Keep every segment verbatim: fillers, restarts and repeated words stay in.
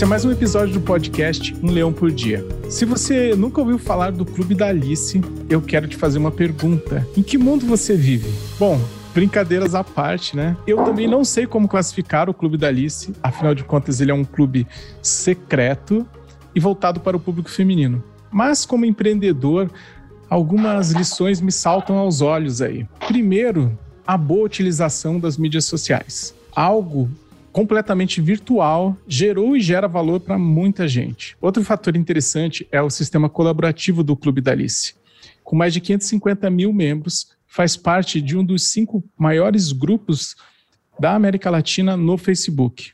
Esse é mais um episódio do podcast Um Leão por Dia. Se você nunca ouviu falar do Clube da Alice, eu quero te fazer uma pergunta. Em que mundo você vive? Bom, brincadeiras à parte, né? Eu também não sei como classificar o Clube da Alice. Afinal de contas, ele é um clube secreto e voltado para o público feminino. Mas como empreendedor, algumas lições me saltam aos olhos aí. Primeiro, a boa utilização das mídias sociais. Algo completamente virtual, gerou e gera valor para muita gente. Outro fator interessante é o sistema colaborativo do Clube da Alice. Com mais de quinhentos e cinquenta mil membros, faz parte de um dos cinco maiores grupos da América Latina no Facebook.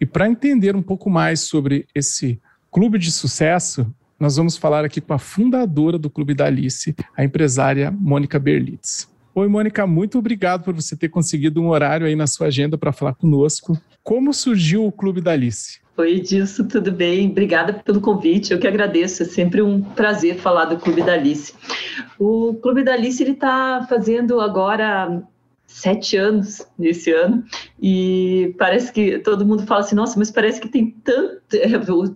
E para entender um pouco mais sobre esse clube de sucesso, nós vamos falar aqui com a fundadora do Clube da Alice, a empresária Mônica Berlitz. Oi, Mônica, muito obrigado por você ter conseguido um horário aí na sua agenda para falar conosco. Como surgiu o Clube da Alice? Oi, Edilson, tudo bem? Obrigada pelo convite, eu que agradeço, é sempre um prazer falar do Clube da Alice. O Clube da Alice está fazendo agora sete anos nesse ano e parece que todo mundo fala assim, nossa, mas parece que tem tanto,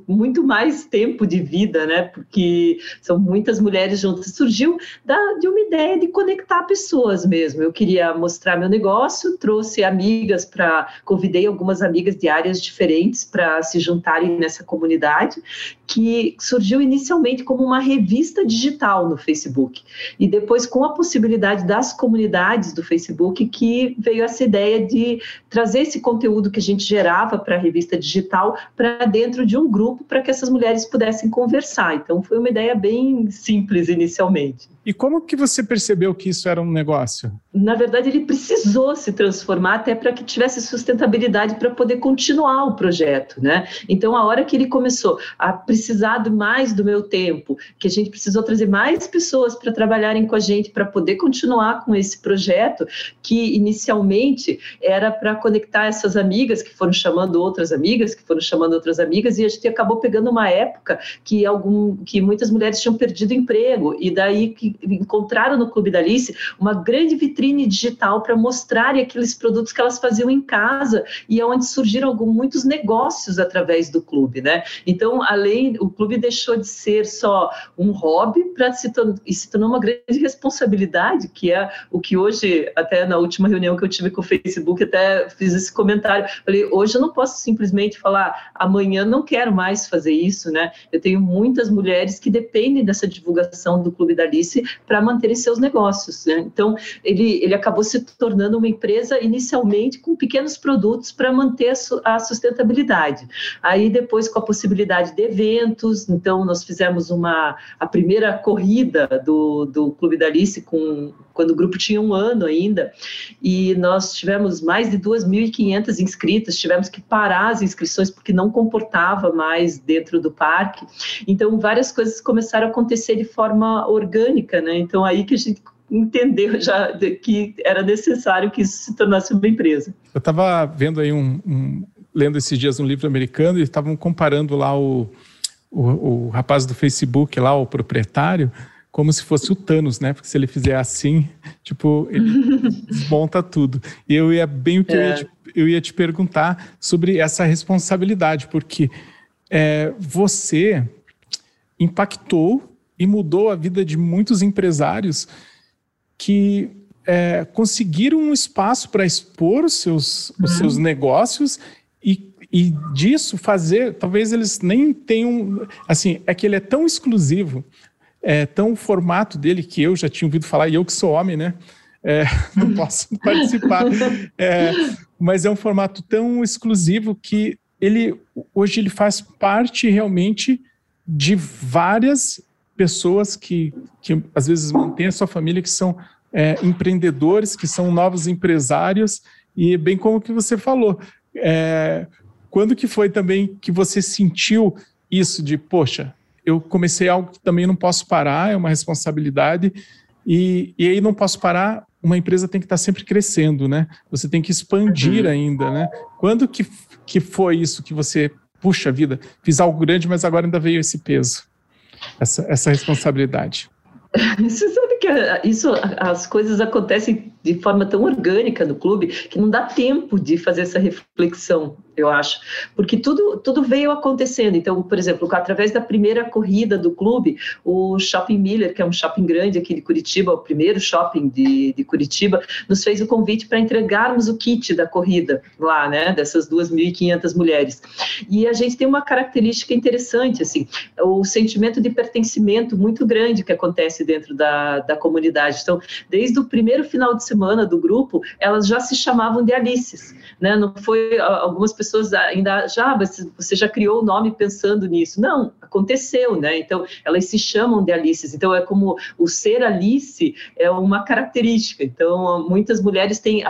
muito mais tempo de vida, né? Porque são muitas mulheres juntas. Surgiu da, de uma ideia de conectar pessoas mesmo. Eu queria mostrar meu negócio, trouxe amigas para, convidei algumas amigas de áreas diferentes para se juntarem nessa comunidade, que surgiu inicialmente como uma revista digital no Facebook e depois com a possibilidade das comunidades do Facebook que veio essa ideia de trazer esse conteúdo que a gente gerava para a revista digital para dentro de um grupo para que essas mulheres pudessem conversar. Então, foi uma ideia bem simples inicialmente. E como que você percebeu que isso era um negócio? Na verdade, ele precisou se transformar até para que tivesse sustentabilidade para poder continuar o projeto, né? Então, a hora que ele começou a precisar de mais do meu tempo, que a gente precisou trazer mais pessoas para trabalharem com a gente para poder continuar com esse projeto, que inicialmente era para conectar essas amigas que foram chamando outras amigas, que foram chamando outras amigas, e a gente acabou pegando uma época que, algum, que muitas mulheres tinham perdido emprego, e daí que encontraram no Clube da Alice uma grande vitrine digital para mostrar aqueles produtos que elas faziam em casa e é onde surgiram alguns, muitos negócios através do clube, né? Então, além, o clube deixou de ser só um hobby para se, se tornou uma grande responsabilidade, que é o que hoje, até na última reunião que eu tive com o Facebook, até fiz esse comentário, falei, hoje eu não posso simplesmente falar, amanhã não quero mais fazer isso, né? Eu tenho muitas mulheres que dependem dessa divulgação do Clube da Alice para manter seus negócios, né? Então, ele, ele acabou se tornando uma empresa inicialmente com pequenos produtos para manter a sustentabilidade. Aí, depois, com a possibilidade de eventos, então, nós fizemos uma, a primeira corrida do, do Clube da Alice, com, quando o grupo tinha um ano ainda, e nós tivemos mais de duas mil e quinhentas inscritas, tivemos que parar as inscrições porque não comportava mais dentro do parque. Então, várias coisas começaram a acontecer de forma orgânica, né? Então, aí que a gente entendeu já que era necessário que isso se tornasse uma empresa. Eu estava vendo aí, um, um, lendo esses dias um livro americano e estavam comparando lá o, o, o rapaz do Facebook, lá, o proprietário, como se fosse o Thanos, né? Porque se ele fizer assim, tipo, ele desmonta tudo. E eu ia bem o que é. eu, ia te, eu ia te perguntar sobre essa responsabilidade, porque é, você impactou e mudou a vida de muitos empresários que é, conseguiram um espaço para expor os seus, os uhum. seus negócios e, e disso fazer, talvez eles nem tenham, assim, é que ele é tão exclusivo, é tão o formato dele que eu já tinha ouvido falar, e eu que sou homem, né, é, não posso participar, é, mas é um formato tão exclusivo que ele, hoje ele faz parte realmente de várias pessoas que, que às vezes mantêm a sua família, que são é, empreendedores, que são novos empresários, e bem como que você falou, é, quando que foi também que você sentiu isso de, poxa, eu comecei algo que também não posso parar, é uma responsabilidade, e, e aí não posso parar, uma empresa tem que estar sempre crescendo, né? Você tem que expandir ainda, né? Quando que, que foi isso que você, puxa vida, fiz algo grande, mas agora ainda veio esse peso? Essa, essa responsabilidade. Você sabe que isso, as coisas acontecem de forma tão orgânica no clube, que não dá tempo de fazer essa reflexão, eu acho, porque tudo, tudo veio acontecendo. Então, por exemplo, através da primeira corrida do clube, o Shopping Miller, que é um shopping grande aqui de Curitiba, o primeiro shopping de, de Curitiba, nos fez o convite para entregarmos o kit da corrida lá, né, dessas duas mil e quinhentas mulheres. E a gente tem uma característica interessante, assim, o sentimento de pertencimento muito grande que acontece dentro da, da comunidade. Então, desde o primeiro final de semana do grupo, elas já se chamavam de Alices, né? Não foi, algumas pessoas ainda, já, você já criou o nome pensando nisso. Não, aconteceu, né? Então, elas se chamam de Alices. Então, é como o ser Alice é uma característica. Então, muitas mulheres têm,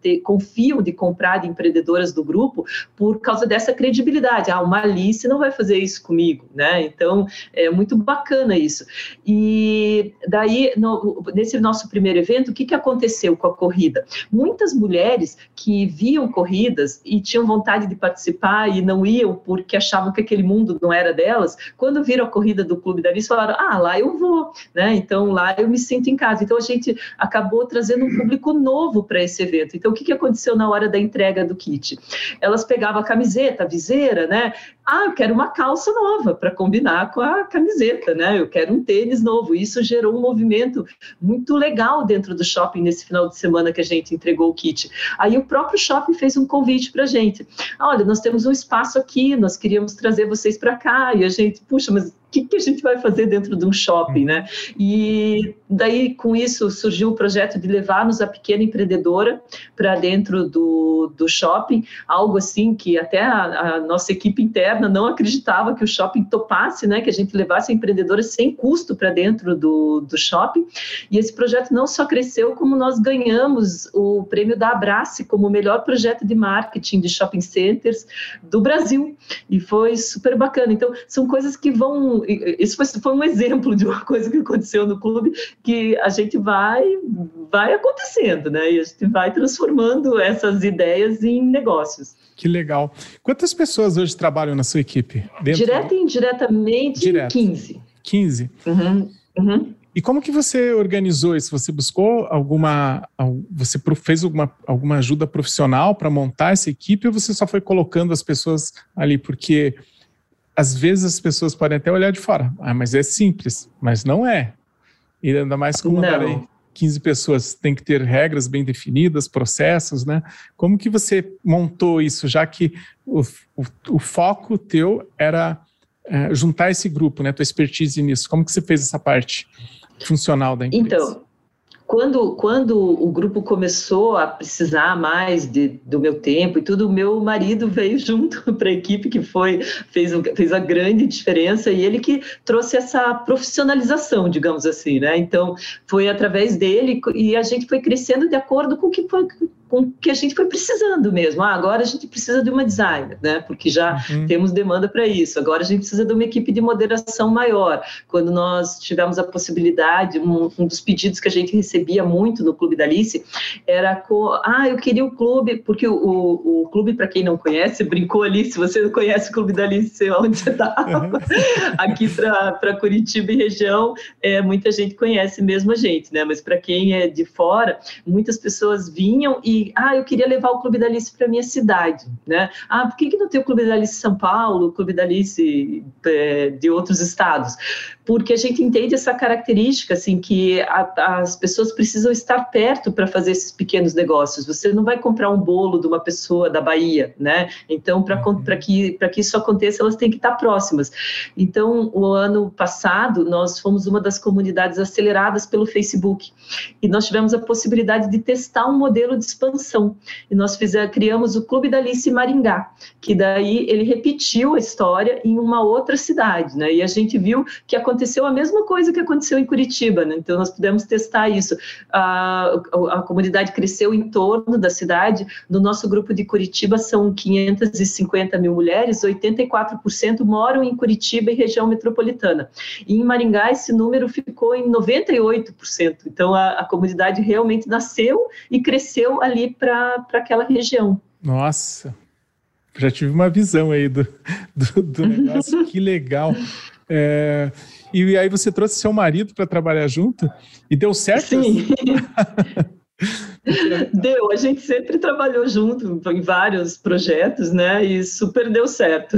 têm, confiam de comprar de empreendedoras do grupo por causa dessa credibilidade. Ah, uma Alice não vai fazer isso comigo, né? Então, é muito bacana isso. E daí, no, nesse nosso primeiro evento, o que, que aconteceu com a corrida? Muitas mulheres que viam corridas e tinham vontade de participar e não iam porque achavam que aquele mundo não era delas, quando viram a corrida do Clube da Alice, falaram, ah, lá eu vou, né? Então, lá eu me sinto em casa. Então, a gente acabou trazendo um público novo para esse evento. Então, o que, que aconteceu na hora da entrega do kit? Elas pegavam a camiseta, a viseira, né? Ah, eu quero uma calça nova para combinar com a camiseta, né? Eu quero um tênis novo. Isso gerou um movimento muito legal dentro do shopping nesse final de semana que a gente entregou o kit. Aí o próprio shopping fez um convite para a gente. Olha, nós temos um espaço aqui, nós queríamos trazer vocês para cá. E a gente, puxa, mas o que, que a gente vai fazer dentro de um shopping, né? E daí, com isso, surgiu o projeto de levarmos a pequena empreendedora para dentro do, do shopping, algo assim que até a, a nossa equipe interna não acreditava que o shopping topasse, né? Que a gente levasse a empreendedora sem custo para dentro do, do shopping. E esse projeto não só cresceu, como nós ganhamos o prêmio da Abrace como o melhor projeto de marketing de shopping centers do Brasil. E foi super bacana. Então, são coisas que vão... Isso foi, foi um exemplo de uma coisa que aconteceu no clube, que a gente vai, vai acontecendo, né? E a gente vai transformando essas ideias em negócios. Que legal. Quantas pessoas hoje trabalham na sua equipe? Dentro... Direto e indiretamente, Direto. quinze. quinze? Uhum, uhum. E como que você organizou isso? Você buscou alguma... Você fez alguma, alguma ajuda profissional para montar essa equipe ou você só foi colocando as pessoas ali? Porque... Às vezes as pessoas podem até olhar de fora. Ah, mas é simples. Mas não é. E ainda mais como aí quinze pessoas. Tem que ter regras bem definidas, processos, né? Como que você montou isso? Já que o, o, o foco teu era é, juntar esse grupo, né? Tua expertise nisso. Como que você fez essa parte funcional da empresa? Então... Quando, quando o grupo começou a precisar mais de, do meu tempo e tudo, o meu marido veio junto para a equipe, que foi, fez, fez a grande diferença, e ele que trouxe essa profissionalização, digamos assim, né? Então, foi através dele e a gente foi crescendo de acordo com o que foi... com o que a gente foi precisando mesmo. Ah, agora a gente precisa de uma designer, né? Porque já uhum. temos demanda para isso. Agora a gente precisa de uma equipe de moderação maior. Quando nós tivemos a possibilidade, um, um dos pedidos que a gente recebia muito no Clube da Alice era, co... ah, eu queria o clube, porque o, o, o clube, para quem não conhece, brincou ali, se você não conhece o Clube da Alice, sei lá onde você está. Uhum. Aqui para Curitiba e região, é, muita gente conhece mesmo a gente, né? Mas para quem é de fora, muitas pessoas vinham e ah, eu queria levar o Clube da Alice para a minha cidade, né? Ah, por que, que não tem o Clube da Alice São Paulo, o Clube da Alice é, de outros estados? Porque a gente entende essa característica, assim, que a, as pessoas precisam estar perto para fazer esses pequenos negócios. Você não vai comprar um bolo de uma pessoa da Bahia, né? Então, para que, para que isso aconteça, elas têm que estar próximas. Então, o ano passado, nós fomos uma das comunidades aceleradas pelo Facebook. E nós tivemos a possibilidade de testar um modelo de expansão e nós fizemos, criamos o Clube da Alice Maringá, que daí ele repetiu a história em uma outra cidade, né? E a gente viu que aconteceu a mesma coisa que aconteceu em Curitiba, né? Então nós pudemos testar isso. A, a, a comunidade cresceu em torno da cidade. No nosso grupo de Curitiba são quinhentas e cinquenta mil mulheres, oitenta e quatro por cento moram em Curitiba e região metropolitana. E em Maringá esse número ficou em noventa e oito por cento. Então a, a comunidade realmente nasceu e cresceu ali para aquela região. Nossa, já tive uma visão aí do, do, do negócio, que legal. É, e aí você trouxe seu marido para trabalhar junto e deu certo? Sim. Deu, a gente sempre trabalhou junto em vários projetos, né? E super deu certo.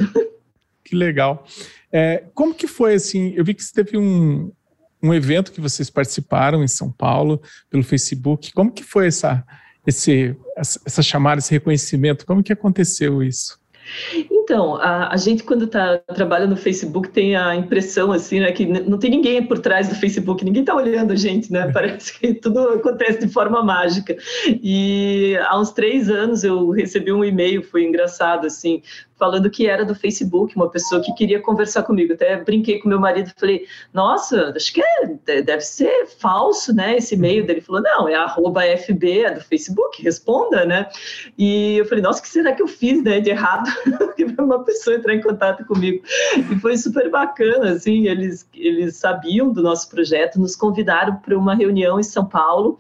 Que legal. É, como que foi, assim, eu vi que teve um, um evento que vocês participaram em São Paulo, pelo Facebook. Como que foi essa, esse, essa chamada, esse reconhecimento? Como que aconteceu isso? Então, a, a gente quando tá, trabalha no Facebook tem a impressão, assim, né, que não tem ninguém por trás do Facebook, ninguém está olhando a gente, né? Parece que tudo acontece de forma mágica. E há uns três anos eu recebi um e-mail, foi engraçado, assim, falando que era do Facebook, uma pessoa que queria conversar comigo. Até brinquei com meu marido, falei, nossa, acho que é, deve ser falso, né, esse e-mail dele. Ele falou, não, é arroba F B, é do Facebook, responda, né? E eu falei, nossa, o que será que eu fiz, né, de errado? Uma pessoa entrar em contato comigo. E foi super bacana, assim, eles, eles sabiam do nosso projeto, nos convidaram para uma reunião em São Paulo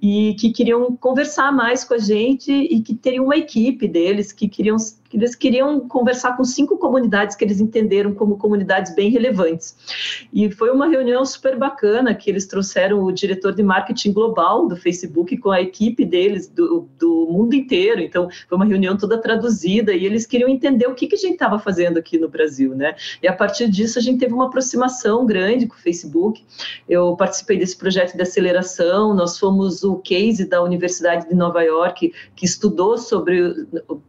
e que queriam conversar mais com a gente e que teriam uma equipe deles que queriam... Eles queriam conversar com cinco comunidades que eles entenderam como comunidades bem relevantes. E foi uma reunião super bacana que eles trouxeram o diretor de marketing global do Facebook com a equipe deles do, do mundo inteiro. Então, foi uma reunião toda traduzida e eles queriam entender o que, que a gente estava fazendo aqui no Brasil, né? E a partir disso, a gente teve uma aproximação grande com o Facebook. Eu participei desse projeto de aceleração, nós fomos o case da Universidade de Nova York que estudou sobre,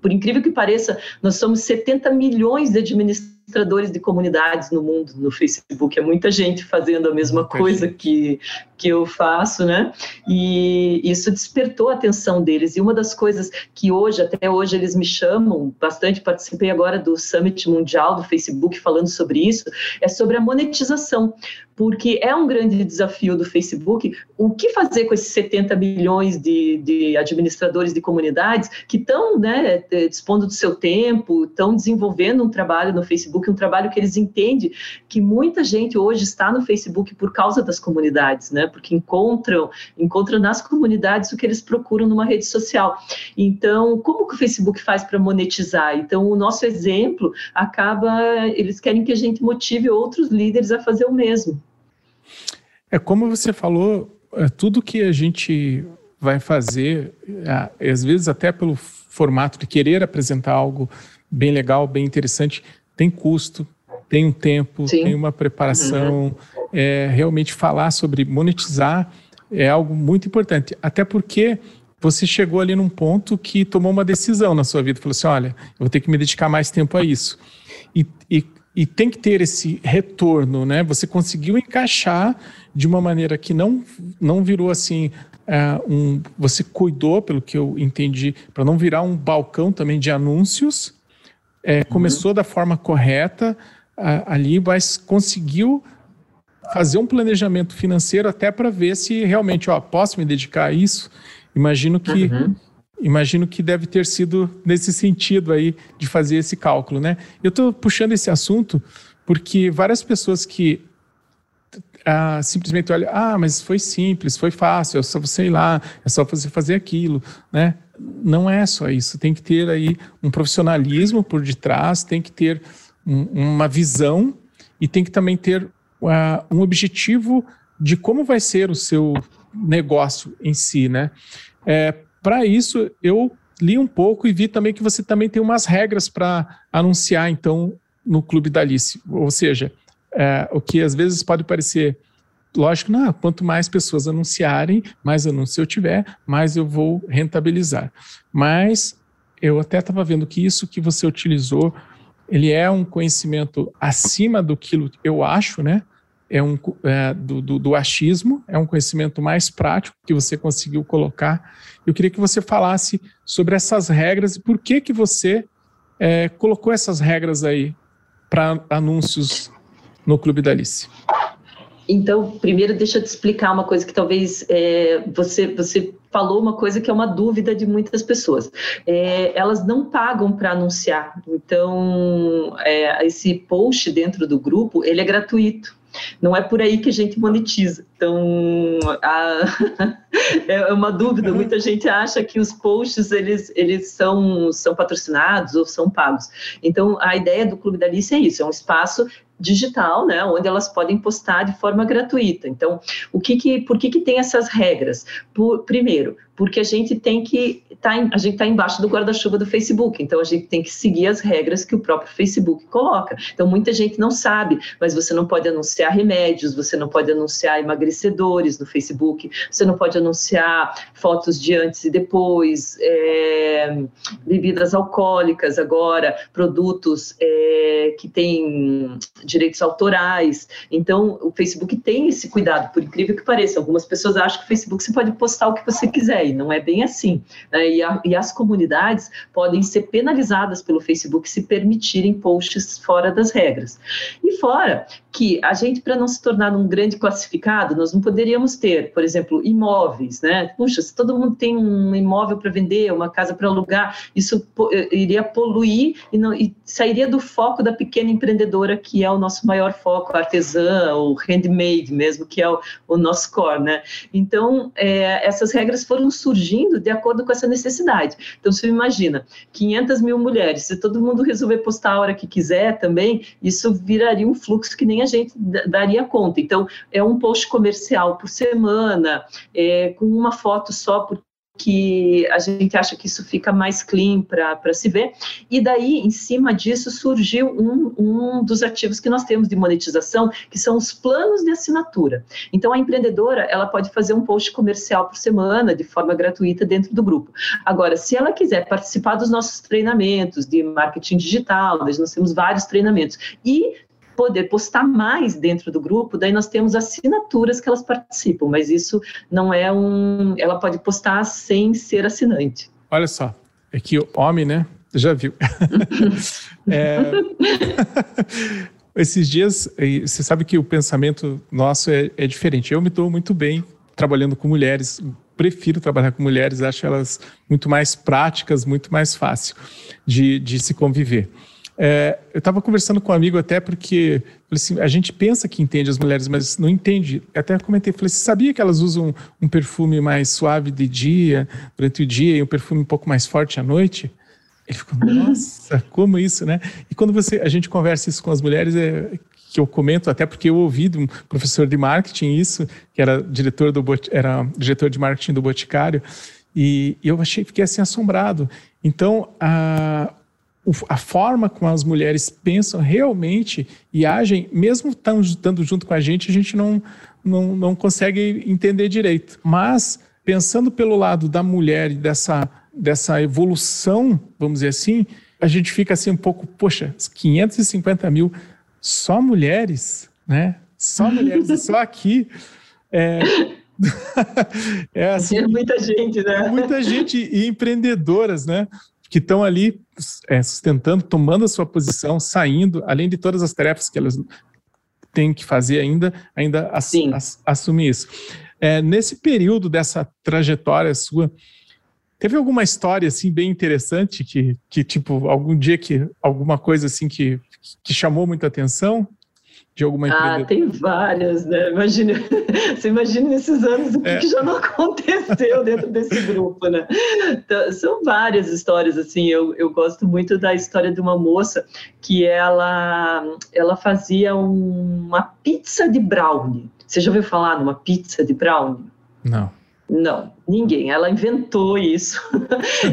por incrível que pareça, nós somos setenta milhões de administradores de comunidades no mundo, no Facebook. É muita gente fazendo a mesma coisa que, que eu faço, né? E isso despertou a atenção deles. E uma das coisas que hoje, até hoje, eles me chamam bastante, participei agora do Summit Mundial do Facebook falando sobre isso, é sobre a monetização. Porque é um grande desafio do Facebook o que fazer com esses setenta milhões de, de administradores de comunidades que estão, né, dispondo do seu tempo, estão desenvolvendo um trabalho no Facebook, um trabalho que eles entendem que muita gente hoje está no Facebook por causa das comunidades, né, porque encontram, encontram nas comunidades o que eles procuram numa rede social. Então, como que o Facebook faz para monetizar? Então, o nosso exemplo acaba, eles querem que a gente motive outros líderes a fazer o mesmo. É como você falou, é tudo que a gente vai fazer, é, às vezes até pelo formato de querer apresentar algo bem legal, bem interessante, tem custo, tem um tempo, Sim. tem uma preparação. Uhum. É, realmente falar sobre monetizar é algo muito importante. Até porque você chegou ali num ponto que tomou uma decisão na sua vida. Falou assim, olha, eu vou ter que me dedicar mais tempo a isso. E, e E tem que ter esse retorno, né? Você conseguiu encaixar de uma maneira que não, não virou assim... Uh, um, você cuidou, pelo que eu entendi, para não virar um balcão também de anúncios. É, uhum. Começou da forma correta uh, ali, mas conseguiu fazer um planejamento financeiro até para ver se realmente, ó, posso me dedicar a isso? Imagino que... Uhum. Imagino que deve ter sido nesse sentido aí de fazer esse cálculo, né? Eu estou puxando esse assunto porque várias pessoas que ah, simplesmente olham, ah, mas foi simples, foi fácil, é só você ir lá, é só você fazer aquilo, né? Não é só isso, tem que ter aí um profissionalismo por detrás, tem que ter um, uma visão e tem que também ter uh, um objetivo de como vai ser o seu negócio em si, né? É, Para isso, eu li um pouco e vi também que você também tem umas regras para anunciar, então, no Clube da Alice. Ou seja, é, o que às vezes pode parecer, lógico, não, quanto mais pessoas anunciarem, mais anúncio eu tiver, mais eu vou rentabilizar. Mas eu até estava vendo que isso que você utilizou, ele é um conhecimento acima do que eu acho, né? É um, é, do, do, do achismo, é um conhecimento mais prático que você conseguiu colocar. Eu queria que você falasse sobre essas regras e por que que você é, colocou essas regras aí para anúncios no Clube da Alice. Então, primeiro deixa eu te explicar uma coisa que talvez é, você... você... falou uma coisa que é uma dúvida de muitas pessoas. É, elas não pagam para anunciar. Então, é, esse post dentro do grupo, ele é gratuito. Não é por aí que a gente monetiza. Então, a... é uma dúvida. Muita gente acha que os posts, eles, eles são, são patrocinados ou são pagos. Então, a ideia do Clube da Alice é isso, é um espaço digital, né, onde elas podem postar de forma gratuita. Então, o que que, por que que tem essas regras? Por, primeiro, porque a gente tem que, tá em, a gente está embaixo do guarda-chuva do Facebook, então a gente tem que seguir as regras que o próprio Facebook coloca. Então, muita gente não sabe, mas você não pode anunciar remédios, você não pode anunciar emagrecedores no Facebook, você não pode anunciar fotos de antes e depois, é, bebidas alcoólicas agora, produtos é, que têm direitos autorais. Então, o Facebook tem esse cuidado, por incrível que pareça. Algumas pessoas acham que o Facebook você pode postar o que você quiser, e não é bem assim, né? E, a, e as comunidades podem ser penalizadas pelo Facebook se permitirem posts fora das regras. E fora que a gente, para não se tornar um grande classificado, nós não poderíamos ter, por exemplo, imóveis, né? Puxa, se todo mundo tem um imóvel para vender, uma casa para alugar, isso iria poluir e, não, e sairia do foco da pequena empreendedora, que é o nosso maior foco, artesã, ou handmade mesmo, que é o, o nosso core, né? Então, é, essas regras foram surgindo de acordo com essa necessidade. Então, você imagina, quinhentas mil mulheres, se todo mundo resolver postar a hora que quiser também, isso viraria um fluxo que nem a gente daria conta. Então, é um post comercial por semana, é, com uma foto só por que a gente acha que isso fica mais clean para se ver, e daí, em cima disso, surgiu um, um dos ativos que nós temos de monetização, que são os planos de assinatura. Então, a empreendedora, ela pode fazer um post comercial por semana, de forma gratuita, dentro do grupo. Agora, se ela quiser participar dos nossos treinamentos de marketing digital, nós temos vários treinamentos, e poder postar mais dentro do grupo, daí nós temos assinaturas que elas participam, mas isso não é um... Ela pode postar sem ser assinante. Olha só, é que o homem, né, já viu. é... Esses dias, você sabe que o pensamento nosso é, é diferente. Eu me dou muito bem trabalhando com mulheres, prefiro trabalhar com mulheres, acho elas muito mais práticas, muito mais fácil de, de se conviver. É, eu estava conversando com um amigo até porque assim, a gente pensa que entende as mulheres, mas não entende. Até comentei, falei, você sabia que elas usam um perfume mais suave de dia, durante o dia, e um perfume um pouco mais forte à noite? Ele ficou, nossa, como isso, né? E quando você, a gente conversa isso com as mulheres, é, que eu comento, até porque eu ouvi de um professor de marketing isso, que era diretor, do, era diretor de marketing do Boticário, e, e eu achei, fiquei assim assombrado. Então, a... a forma como as mulheres pensam realmente e agem, mesmo estando junto com a gente, a gente não, não, não consegue entender direito. Mas, pensando pelo lado da mulher e dessa, dessa evolução, vamos dizer assim, a gente fica assim um pouco, poxa, quinhentas e cinquenta mil, só mulheres, né? Só mulheres, só aqui... É... é assim, tem muita gente, né? Muita gente e empreendedoras, né? Que estão ali é, sustentando, tomando a sua posição, saindo, além de todas as tarefas que elas têm que fazer ainda, ainda ass, ass, assumir isso. É, nesse período dessa trajetória sua, teve alguma história assim bem interessante que, que tipo, algum dia que alguma coisa assim que, que chamou muita atenção? De alguma empreendedora? Ah, tem várias, né? Imagina, você imagina nesses anos o que, é. que já não aconteceu dentro desse grupo, né? Então, são várias histórias, assim, eu, eu gosto muito da história de uma moça que ela, ela fazia uma pizza de brownie. Você já ouviu falar numa pizza de brownie? Não. Não, ninguém. Ela inventou isso.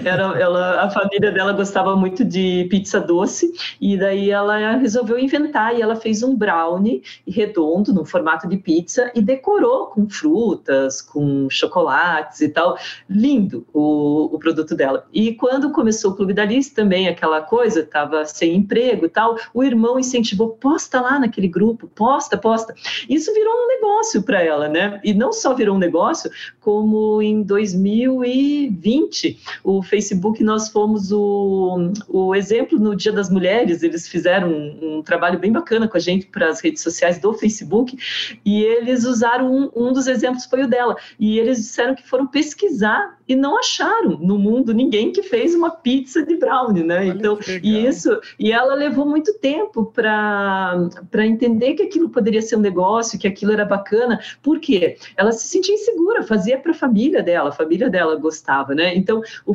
Era, ela, a família dela gostava muito de pizza doce e daí ela resolveu inventar e ela fez um brownie redondo no formato de pizza e decorou com frutas, com chocolates e tal. Lindo o, o produto dela. E quando começou o Clube da Alice também, aquela coisa, estava sem emprego e tal, o irmão incentivou, posta lá naquele grupo, posta, posta. Isso virou um negócio para ela, né? E não só virou um negócio, como Como em dois mil e vinte, o Facebook, nós fomos o, o exemplo no Dia das Mulheres, eles fizeram um, um trabalho bem bacana com a gente para as redes sociais do Facebook, e eles usaram, um, um dos exemplos foi o dela, e eles disseram que foram pesquisar e não acharam no mundo ninguém que fez uma pizza de brownie, né? Então, e isso, e ela levou muito tempo para para entender que aquilo poderia ser um negócio, que aquilo era bacana, porque ela se sentia insegura, fazia para a família dela, a família dela gostava, né? Então, o,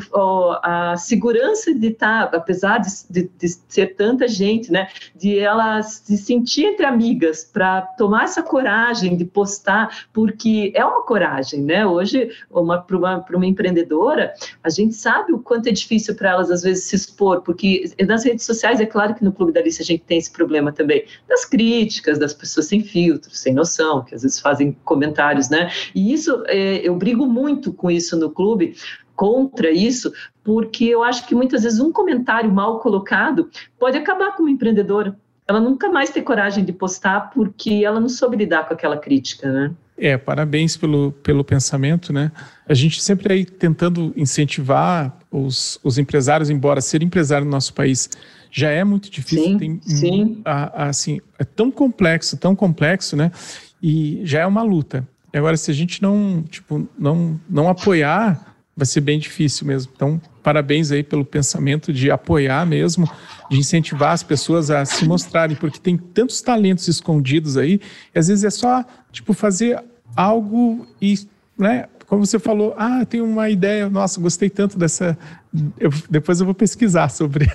a segurança de estar, apesar de, de, de ser tanta gente, né, de ela se sentir entre amigas, para tomar essa coragem de postar, porque é uma coragem, né? Hoje, uma, para uma, uma empreendedora, a gente sabe o quanto é difícil para elas, às vezes, se expor, porque nas redes sociais, é claro que no Clube da Alice a gente tem esse problema também, das críticas, das pessoas sem filtro, sem noção, que às vezes fazem comentários, né? E isso, é, eu brigo muito com isso no clube, contra isso, porque eu acho que muitas vezes um comentário mal colocado pode acabar com uma empreendedora. Ela nunca mais tem coragem de postar porque ela não soube lidar com aquela crítica, né? É, parabéns pelo, pelo pensamento, né? A gente sempre aí tentando incentivar os, os empresários, embora ser empresário no nosso país já é muito difícil. Sim, tem, sim. A, a, assim, é tão complexo, tão complexo, né? E já é uma luta. Agora, se a gente não, tipo, não, não apoiar... vai ser bem difícil mesmo. Então, parabéns aí pelo pensamento de apoiar mesmo, de incentivar as pessoas a se mostrarem, porque tem tantos talentos escondidos aí, e às vezes é só, tipo, fazer algo e, né, como você falou, ah, tem uma ideia, nossa, gostei tanto dessa... Eu, depois eu vou pesquisar sobre,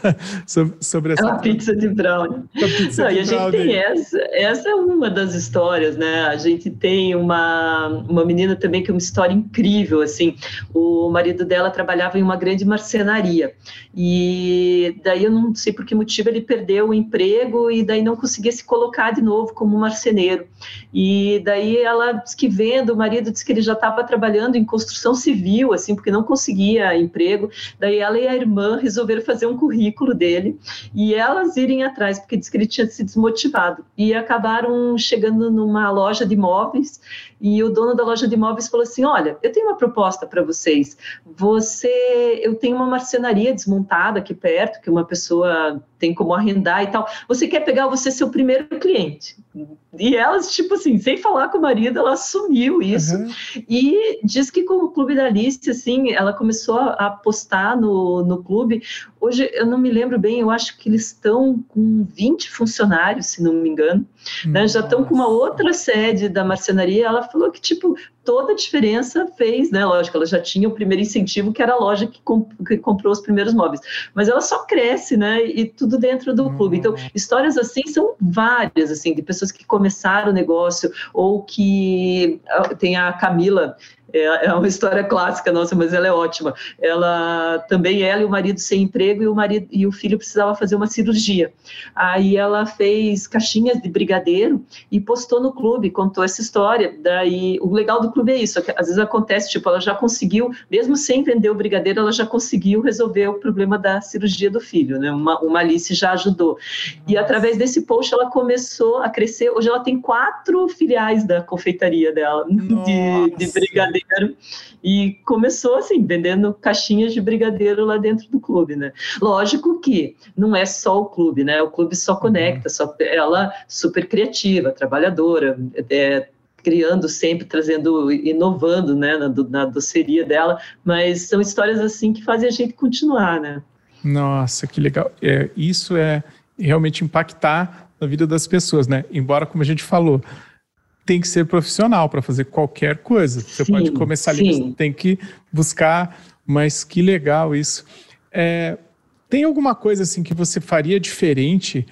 sobre, sobre essa... É uma pizza de brownie. Pizza Não, de e a brownie. Gente tem essa, essa é uma das histórias, né? A gente tem uma, uma menina também que é uma história incrível, assim. O marido dela trabalhava em uma grande marcenaria e daí eu não sei por que motivo ele perdeu o emprego e daí não conseguia se colocar de novo como marceneiro. E daí ela disse que vendo, o marido disse que ele já estava trabalhando em construção civil, assim, porque não conseguia emprego. Daí ela e a irmã resolveram fazer um currículo dele e elas irem atrás, porque disse que ele tinha se desmotivado. E acabaram chegando numa loja de imóveis e o dono da loja de imóveis falou assim, olha, eu tenho uma proposta para vocês. Você, eu tenho uma marcenaria desmontada aqui perto, que uma pessoa tem como arrendar e tal. Você quer pegar você seu primeiro cliente? E elas, tipo assim, sem falar com o marido, ela assumiu isso. Uhum. E diz que com o Clube da Alice, assim, ela começou a postar no, no clube. Hoje, eu não me lembro bem, eu acho que eles estão com vinte funcionários, se não me engano. Né? Já estão com uma outra sede da marcenaria. Ela falou que, tipo, toda a diferença fez, né? Lógico, ela já tinha o primeiro incentivo, que era a loja que, comp- que comprou os primeiros móveis. Mas ela só cresce, né? E tudo dentro do clube. Então, histórias assim são várias, assim, de pessoas que começaram o negócio, ou que... Tem a Camila... É uma história clássica nossa, mas ela é ótima. Ela também, ela e o marido sem emprego, e o, marido, e o filho precisava fazer uma cirurgia. Aí ela fez caixinhas de brigadeiro e postou no clube, contou essa história. Daí, o legal do clube é isso, que às vezes acontece, tipo, ela já conseguiu, mesmo sem vender o brigadeiro, ela já conseguiu resolver o problema da cirurgia do filho, né? Uma, uma Alice já ajudou. E através desse post ela começou a crescer. Hoje ela tem quatro filiais da confeitaria dela, de, de brigadeiro. E começou assim, vendendo caixinhas de brigadeiro lá dentro do clube, né? Lógico que não é só o clube, né? O clube só conecta, só ela super criativa, trabalhadora, é, criando sempre, trazendo, inovando, né? Na, na doceria dela, mas são histórias assim que fazem a gente continuar, né? Nossa, que legal! É, isso é realmente impactar na vida das pessoas, né? Embora, como a gente falou, tem que ser profissional para fazer qualquer coisa. Você sim, pode começar ali, você tem que buscar, mas que legal isso. É, tem alguma coisa assim que você faria diferente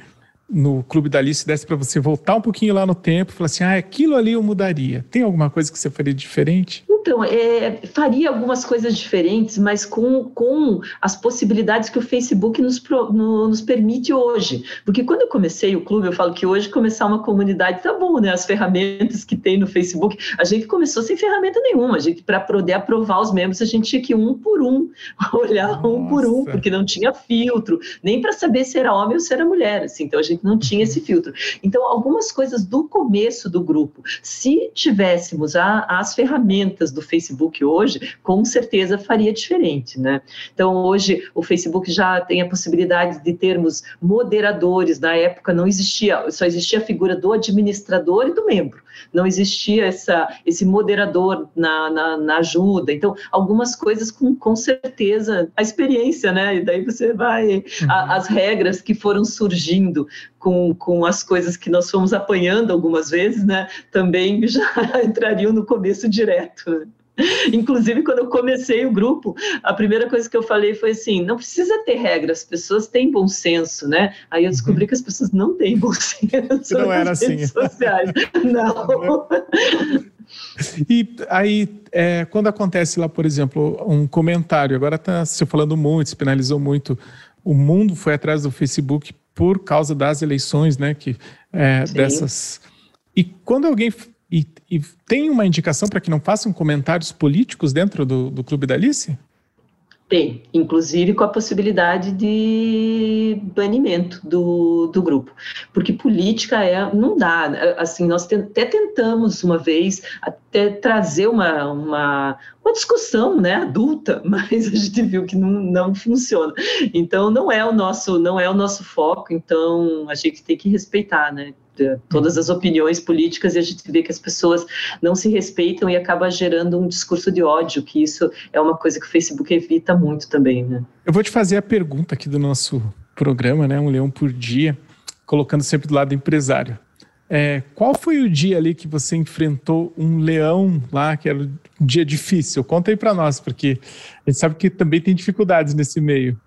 no Clube da Alice, se desse para você voltar um pouquinho lá no tempo e falar assim, ah, aquilo ali eu mudaria. Tem alguma coisa que você faria diferente? Então, é, faria algumas coisas diferentes, mas com, com as possibilidades que o Facebook nos, pro, no, nos permite hoje. Porque quando eu comecei o clube, eu falo que hoje começar uma comunidade tá bom, né? As ferramentas que tem no Facebook, a gente começou sem ferramenta nenhuma. A gente, para poder aprovar os membros, a gente tinha que um por um, olhar Nossa. um por um, porque não tinha filtro, nem para saber se era homem ou se era mulher. Assim, então, a gente não tinha esse filtro. Então, algumas coisas do começo do grupo, se tivéssemos a, as ferramentas do Facebook hoje, com certeza faria diferente, né? Então hoje o Facebook já tem a possibilidade de termos moderadores. Na época não existia, só existia a figura do administrador e do membro. não existia essa, esse moderador na, na, na ajuda. Então, algumas coisas com, com certeza, a experiência, né? E daí você vai, uhum. a, as regras que foram surgindo com, com as coisas que nós fomos apanhando algumas vezes, né? Também já entrariam no começo direto. Inclusive, quando eu comecei o grupo, a primeira coisa que eu falei foi assim, não precisa ter regras, as pessoas têm bom senso, né? Aí eu descobri uhum. que as pessoas não têm bom senso não nas era redes assim. Sociais. Não. E aí, é, quando acontece lá, por exemplo, um comentário, agora está se falando muito, se penalizou muito, o mundo foi atrás do Facebook por causa das eleições, né? Que, é, dessas... E quando alguém... E, e tem uma indicação para que não façam comentários políticos dentro do, do Clube da Alice? Tem, inclusive com a possibilidade de banimento do, do grupo, porque política é, não dá, assim, nós te, até tentamos uma vez até trazer uma, uma, uma discussão, né, adulta, mas a gente viu que não, não funciona, então não é o nosso, não é o nosso foco, então a gente tem que respeitar, né, todas as opiniões políticas, e a gente vê que as pessoas não se respeitam e acaba gerando um discurso de ódio, que isso é uma coisa que o Facebook evita muito também, né? Eu vou te fazer a pergunta aqui do nosso programa, né? Um leão por dia, colocando sempre do lado do empresário. É, qual foi o dia ali que você enfrentou um leão lá, que era um dia difícil? Conta aí para nós, porque a gente sabe que também tem dificuldades nesse meio.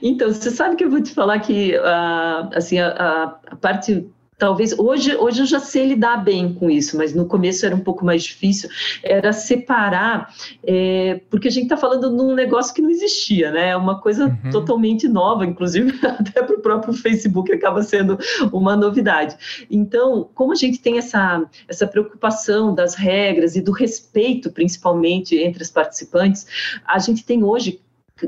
Então, você sabe que eu vou te falar que uh, assim, a, a parte... Talvez, hoje, hoje eu já sei lidar bem com isso, mas no começo era um pouco mais difícil, era separar, é, porque a gente está falando de um negócio que não existia, né? É uma coisa uhum. totalmente nova, inclusive até para o próprio Facebook acaba sendo uma novidade. Então, como a gente tem essa, essa preocupação das regras e do respeito, principalmente, entre os participantes, a gente tem hoje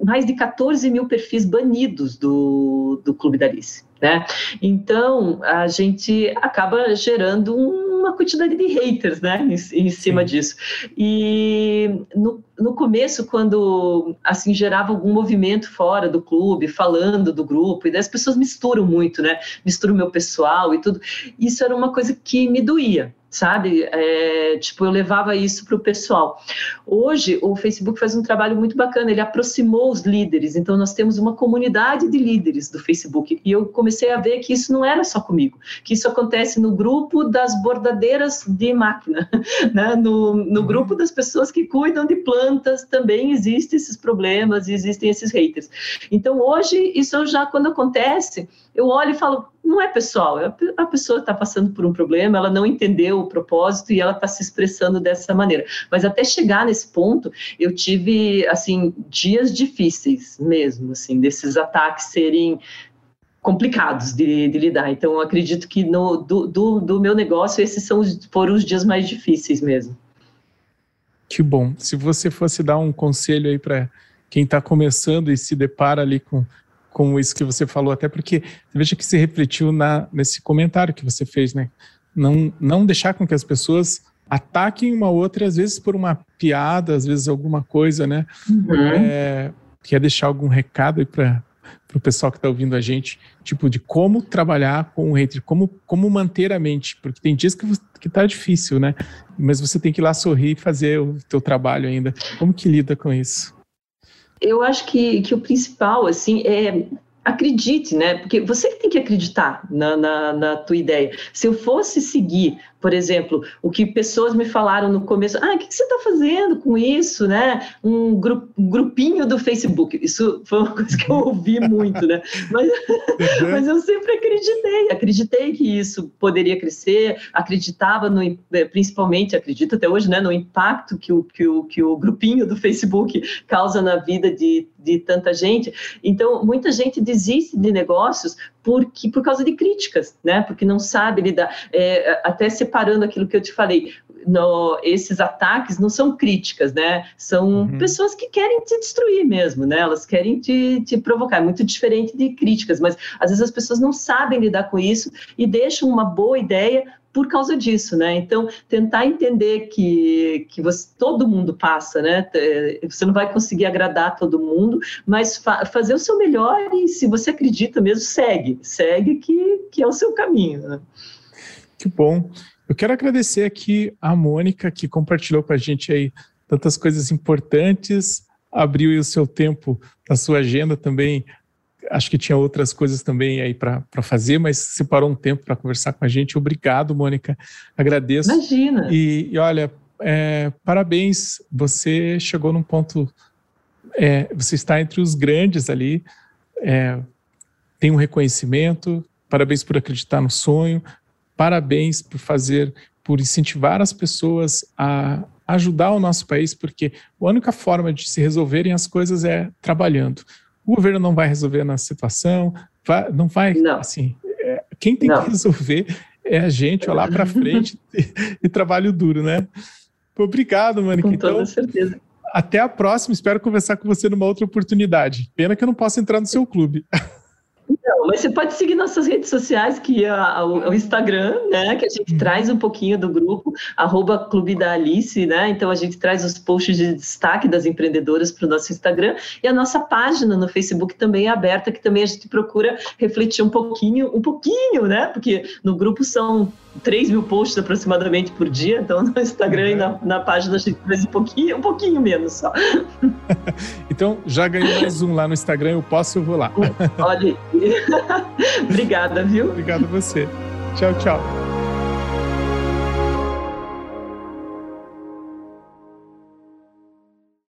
mais de catorze mil perfis banidos do, do Clube da Alice, né? Então, a gente acaba gerando uma quantidade de haters, né? Em, em cima Sim. disso. E no, no começo, quando, assim, gerava algum movimento fora do clube, falando do grupo, e daí as pessoas misturam muito, né? Misturam o meu pessoal e tudo. Isso era uma coisa que me doía, sabe? É, tipo, eu levava isso para o pessoal. Hoje, o Facebook faz um trabalho muito bacana, ele aproximou os líderes, então nós temos uma comunidade de líderes do Facebook, e eu comecei a ver que isso não era só comigo, que isso acontece no grupo das bordadeiras de máquina, né? No, no grupo das pessoas que cuidam de plantas, também existem esses problemas, existem esses haters. Então, hoje, isso já, quando acontece, eu olho e falo, não é pessoal, a pessoa está passando por um problema, ela não entendeu o propósito e ela está se expressando dessa maneira. Mas até chegar nesse ponto, eu tive, assim, dias difíceis mesmo, assim, desses ataques serem complicados de, de lidar. Então, eu acredito que no, do, do, do meu negócio, esses são, foram os dias mais difíceis mesmo. Que bom. Se você fosse dar um conselho aí para quem está começando e se depara ali com... como isso que você falou, até porque veja que se refletiu na, nesse comentário que você fez, né? Não, não deixar com que as pessoas ataquem uma outra, às vezes por uma piada, às vezes alguma coisa, né? Uhum. É, quer deixar algum recado aí para o pessoal que está ouvindo a gente, tipo, de como trabalhar com o hater, como, como manter a mente, porque tem dias que, que tá difícil, né? Mas você tem que ir lá sorrir e fazer o teu trabalho ainda. Como que lida com isso? Eu acho que, que o principal, assim, é... acredite, né? Porque você que tem que acreditar na, na, na tua ideia. Se eu fosse seguir, por exemplo, o que pessoas me falaram no começo, ah, o que, que você está fazendo com isso, né? Um, grup, um grupinho do Facebook. Isso foi uma coisa que eu ouvi muito, né? Mas, mas eu sempre acreditei, acreditei que isso poderia crescer, acreditava, no, principalmente, acredito até hoje, né? No impacto que o, que o, que o grupinho do Facebook causa na vida de, de tanta gente. Então, muita gente desiste de negócios porque, por causa de críticas, né? Porque não sabe lidar, é, até separando aquilo que eu te falei, no, esses ataques não são críticas, né? São uhum. pessoas que querem te destruir mesmo, né? Elas querem te, te provocar, é muito diferente de críticas, mas às vezes as pessoas não sabem lidar com isso e deixam uma boa ideia por causa disso, né? Então, tentar entender que, que você, todo mundo passa, né? Você não vai conseguir agradar todo mundo, mas fa- fazer o seu melhor e, se você acredita mesmo, segue. Segue que, que é o seu caminho, né? Que bom. Eu quero agradecer aqui a Mônica, que compartilhou com a gente aí tantas coisas importantes, abriu aí o seu tempo, a sua agenda também. Acho que tinha outras coisas também aí para fazer, mas separou um tempo para conversar com a gente. Obrigado, Mônica. Agradeço. Imagina. E, e olha, é, parabéns. Você chegou num ponto... É, você está entre os grandes ali. É, tem um reconhecimento. Parabéns por acreditar no sonho. Parabéns por fazer, por incentivar as pessoas a ajudar o nosso país, porque a única forma de se resolverem as coisas é trabalhando. O governo não vai resolver a nossa situação, vai, não vai, não. assim, é, quem tem não. que resolver é a gente, olhar para frente e, e trabalho duro, né? Obrigado, Mônica. Com toda então, certeza. Até a próxima, espero conversar com você numa outra oportunidade. Pena que eu não posso entrar no seu clube. Não, mas você pode seguir nossas redes sociais, que é o Instagram, né, que a gente traz um pouquinho do grupo, arroba Clube da Alice, né, então a gente traz os posts de destaque das empreendedoras para o nosso Instagram, e a nossa página no Facebook também é aberta, que também a gente procura refletir um pouquinho, um pouquinho, né, porque no grupo são três mil posts aproximadamente por dia, então no Instagram e na, na página a gente traz um pouquinho, um pouquinho menos só. Então, já ganhei mais um lá no Instagram, eu posso, eu vou lá. Olha, obrigada, viu? Obrigado a você. Tchau, tchau.